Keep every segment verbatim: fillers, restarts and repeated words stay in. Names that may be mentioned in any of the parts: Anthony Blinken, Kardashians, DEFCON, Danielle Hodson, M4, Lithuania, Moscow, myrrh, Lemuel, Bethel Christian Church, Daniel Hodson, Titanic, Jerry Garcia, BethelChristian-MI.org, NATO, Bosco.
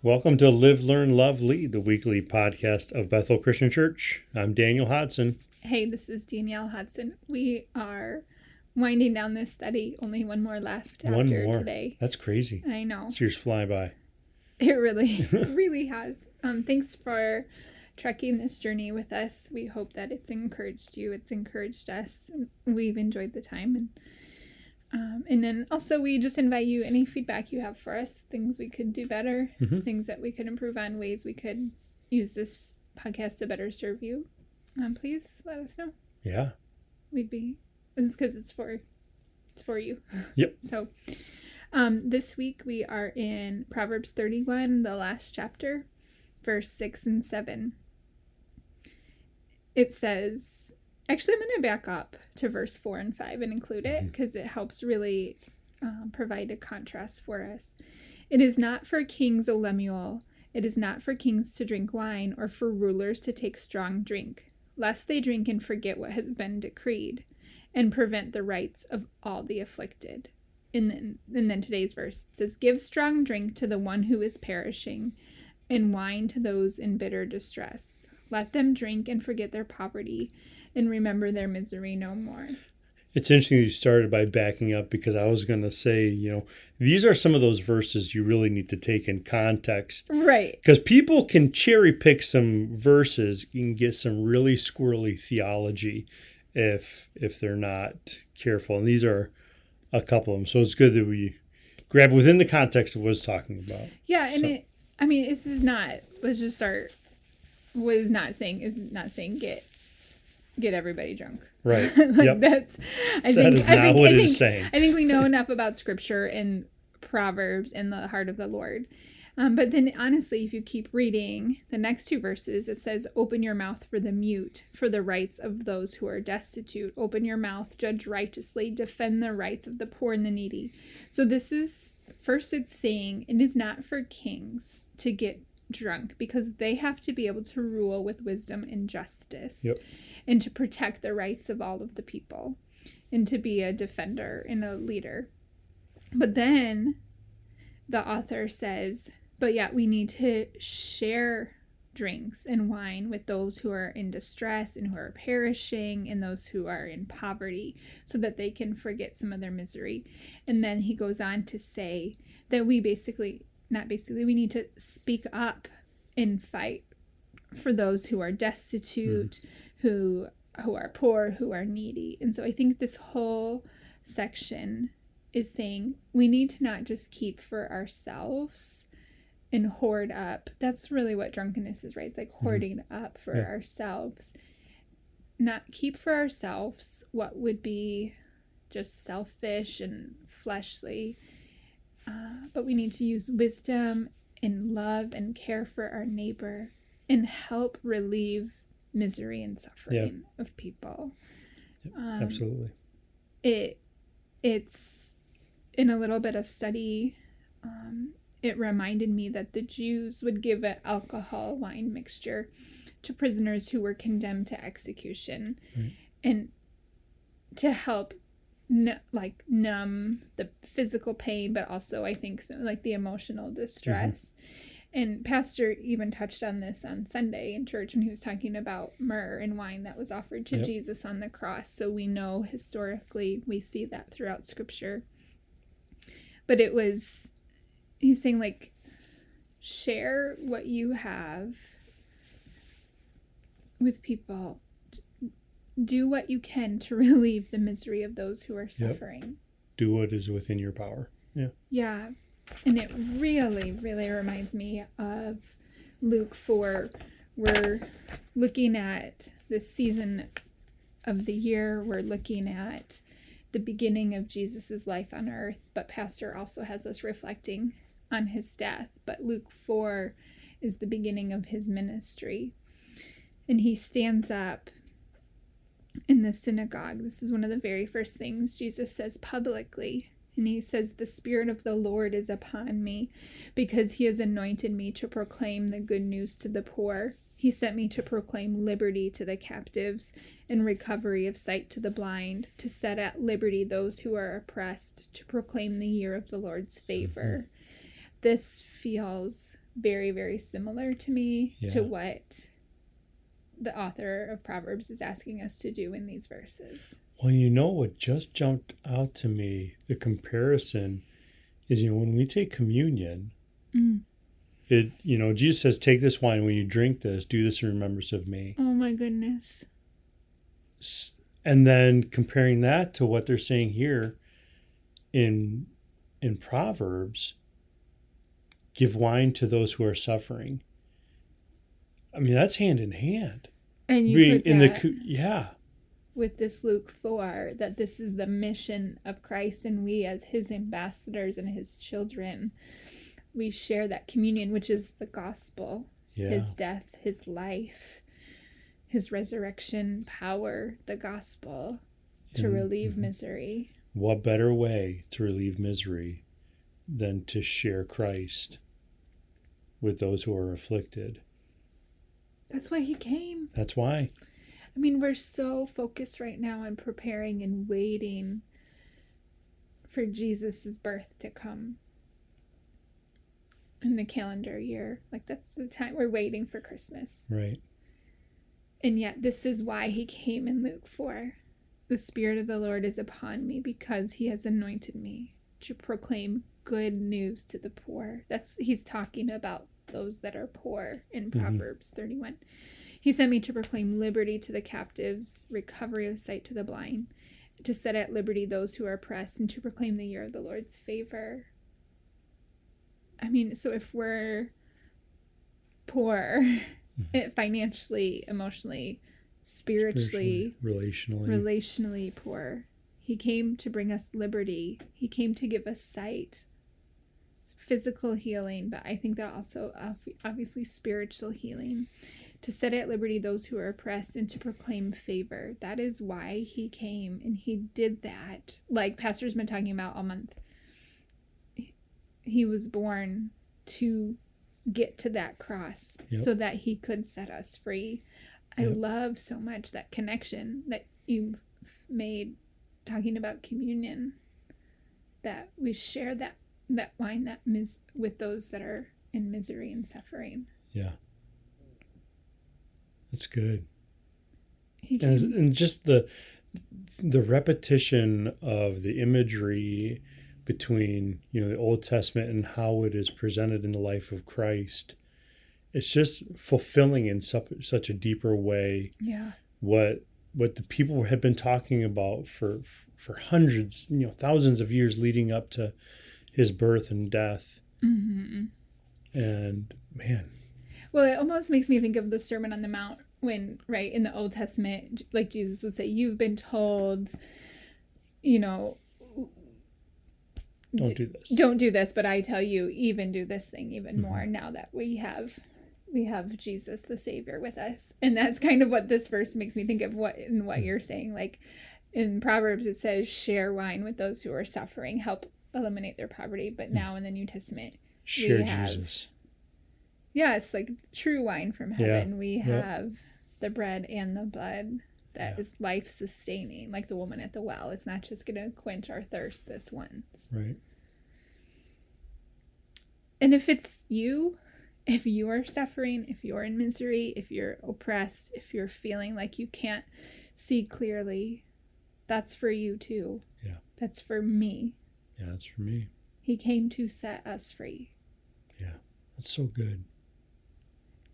Welcome to Live, Learn, Love, Lead, the weekly podcast of Bethel Christian Church. I'm Daniel Hodson. Hey, this is Danielle Hodson. We are winding down this study. Only one more left after one more. Today. That's crazy. I know. This year's fly by. It really, really has. Um, thanks for trekking this journey with us. We hope that it's encouraged you. It's encouraged us. We've enjoyed the time. And Um, and then also we just invite you, any feedback you have for us, things we could do better, mm-hmm. things that we could improve on, ways we could use this podcast to better serve you. Um, please let us know. Yeah. We'd be, because it's for, it's for you. Yep. So um, this week we are in Proverbs thirty-one, the last chapter, verse six and seven. It says... Actually, I'm going to back up to verse four and five and include it because it helps really um, provide a contrast for us. It is not for kings, O Lemuel. It is not for kings to drink wine or for rulers to take strong drink, lest they drink and forget what has been decreed and prevent the rights of all the afflicted. And then, and then today's verse says, give strong drink to the one who is perishing and wine to those in bitter distress. Let them drink and forget their poverty and remember their misery no more. It's interesting you started by backing up because I was going to say, you know, these are some of those verses you really need to take in context. Right. Because people can cherry pick some verses and get some really squirrely theology if if they're not careful. And these are a couple of them. So it's good that we grab within the context of what it's talking about. Yeah. And so. it, I mean, this is not, let's just start, what is not saying is not saying get. Get everybody drunk. Right. like yep. That's, I that think, is I not think, what I it think, is saying. I think we know enough about scripture and Proverbs and the heart of the Lord. Um, but then honestly, if you keep reading the next two verses, it says, open your mouth for the mute, for the rights of those who are destitute. Open your mouth, judge righteously, defend the rights of the poor and the needy. So this is, first it's saying, it is not for kings to get drunk because they have to be able to rule with wisdom and justice, yep. and to protect the rights of all of the people and to be a defender and a leader. But then the author says, but yet we need to share drinks and wine with those who are in distress and who are perishing and those who are in poverty so that they can forget some of their misery. And then he goes on to say that we basically Not basically, we need to speak up and fight for those who are destitute, mm. who who are poor, who are needy. And so I think this whole section is saying we need to not just keep for ourselves and hoard up. That's really what drunkenness is, right? It's like hoarding mm. up for yeah. ourselves. Not keep for ourselves what would be just selfish and fleshly. Uh, but we need to use wisdom and love and care for our neighbor and help relieve misery and suffering yep. of people. Yep, um, absolutely. It, it's in a little bit of study. Um, it reminded me that the Jews would give an alcohol wine mixture to prisoners who were condemned to execution right. and to help N- like numb the physical pain, but also I think some, like the emotional distress. Mm-hmm. And Pastor even touched on this on Sunday in church when he was talking about myrrh and wine that was offered to yep. Jesus on the cross. So we know historically we see that throughout Scripture. But it was, he's saying like, share what you have with people. Do what you can to relieve the misery of those who are suffering. Yep. Do what is within your power. Yeah. Yeah. And it really, really reminds me of Luke four. We're looking at this season of the year. We're looking at the beginning of Jesus's life on earth. But Pastor also has us reflecting on his death. But Luke four is the beginning of his ministry. and he stands up in the synagogue. This is one of the very first things Jesus says publicly. And he says, "The Spirit of the Lord is upon me, because he has anointed me to proclaim the good news to the poor. He sent me to proclaim liberty to the captives and recovery of sight to the blind, to set at liberty those who are oppressed, to proclaim the year of the Lord's favor." Mm-hmm. This feels very, very similar to me yeah. to what the author of Proverbs is asking us to do in these verses. Well, you know what just jumped out to me, the comparison is, you know, when we take communion, mm. it, you know, Jesus says, "Take this wine, when you drink this, do this in remembrance of me." Oh my goodness. And then comparing that to what they're saying here in in Proverbs, give wine to those who are suffering. I mean, that's hand in hand. And you I mean, put in that the yeah. with this Luke four, that this is the mission of Christ, and we as his ambassadors and his children, we share that communion, which is the gospel, yeah. his death, his life, his resurrection power, the gospel to mm-hmm. relieve misery. What better way to relieve misery than to share Christ with those who are afflicted? That's why he came. That's why. I mean, we're so focused right now on preparing and waiting for Jesus's birth to come in the calendar year. Like, that's the time we're waiting for Christmas. Right. And yet this is why he came in Luke four. "The Spirit of the Lord is upon me, because he has anointed me to proclaim good news to the poor." That's, he's talking about those that are poor in Proverbs mm-hmm. thirty-one. "He sent me to proclaim liberty to the captives, recovery of sight to the blind, to set at liberty those who are oppressed, and to proclaim the year of the Lord's favor." I mean, so if we're poor mm-hmm. financially, emotionally, spiritually, spiritually, relationally, relationally poor, he came to bring us liberty. He came to give us sight. Physical healing, but I think that also obviously spiritual healing, to set at liberty those who are oppressed, and to proclaim favor. That is why he came, and he did that. Like Pastor's been talking about all month, he was born to get to that cross yep. so that he could set us free. I yep. love so much that connection that you made talking about communion, that we share that that wine that mis- with those that are in misery and suffering. Yeah. That's good. He came. And, and just the the repetition of the imagery between, you know, the Old Testament and how it is presented in the life of Christ. It's just fulfilling in su- such a deeper way. Yeah. What what the people had been talking about for for hundreds, you know, thousands of years leading up to his birth and death. Mm-hmm. And man. Well, it almost makes me think of the Sermon on the Mount when, right, in the Old Testament, like Jesus would say, "You've been told, you know, don't do this. Don't do this, but I tell you, even do this thing even mm-hmm. more," now that we have we have Jesus the Savior with us. And that's kind of what this verse makes me think of, what in what mm-hmm. you're saying. Like in Proverbs it says, "Share wine with those who are suffering, help eliminate their poverty," but now in the New Testament share we have, Jesus. Yeah, it's like true wine from heaven. Yeah. We have yep. the bread and the blood that yeah. is life sustaining, like the woman at the well. It's not just gonna quench our thirst this once. Right. And if it's you, if you are suffering, if you're in misery, if you're oppressed, if you're feeling like you can't see clearly, that's for you too. Yeah. That's for me. Yeah, that's for me. He came to set us free. Yeah, that's so good.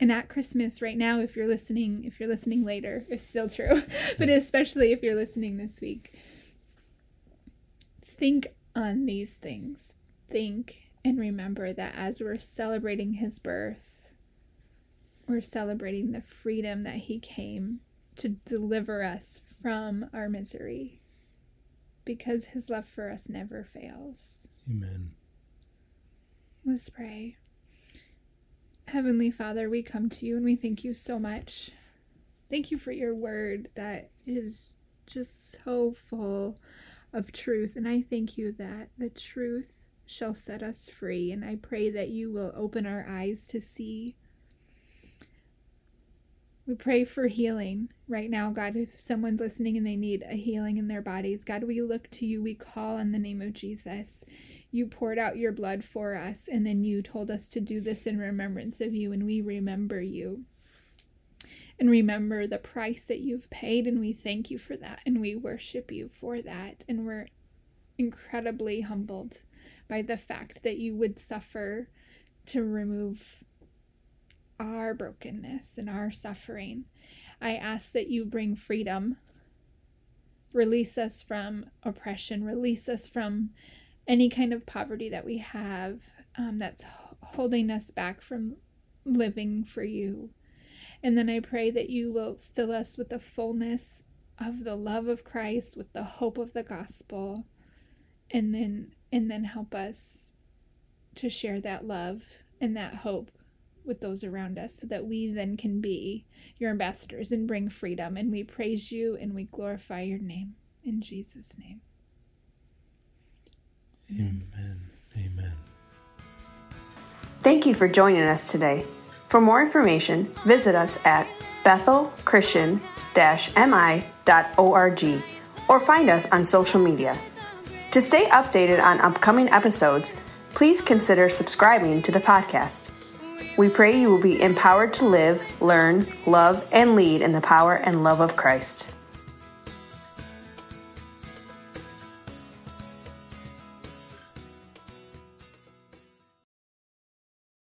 And at Christmas right now, if you're listening, if you're listening later, it's still true, but especially if you're listening this week, think on these things. Think and remember that as we're celebrating his birth, we're celebrating the freedom that he came to deliver us from our misery, because his love for us never fails. Amen. Let's pray. Heavenly Father, we come to you and we thank you so much Thank you for your word that is just so full of truth. And I thank you that the truth shall set us free. And I pray that you will open our eyes to see. We pray for healing right now, God. If someone's listening and they need a healing in their bodies, God, we look to you. We call on the name of Jesus. You poured out your blood for us, and then you told us to do this in remembrance of you, and we remember you. And remember the price that you've paid, and we thank you for that, and we worship you for that. And we're incredibly humbled by the fact that you would suffer to remove our brokenness and our suffering. I ask that you bring freedom. Release us from oppression. Release us from any kind of poverty that we have um, that's holding us back from living for you. And then I pray that you will fill us with the fullness of the love of Christ, with the hope of the gospel, and then and then help us to share that love and that hope with those around us, so that we then can be your ambassadors and bring freedom. And we praise you and we glorify your name. In Jesus' name. Amen. Amen. Thank you for joining us today. For more information, visit us at Bethel Christian dash M I dot org or find us on social media. To stay updated on upcoming episodes, please consider subscribing to the podcast. We pray you will be empowered to live, learn, love, and lead in the power and love of Christ.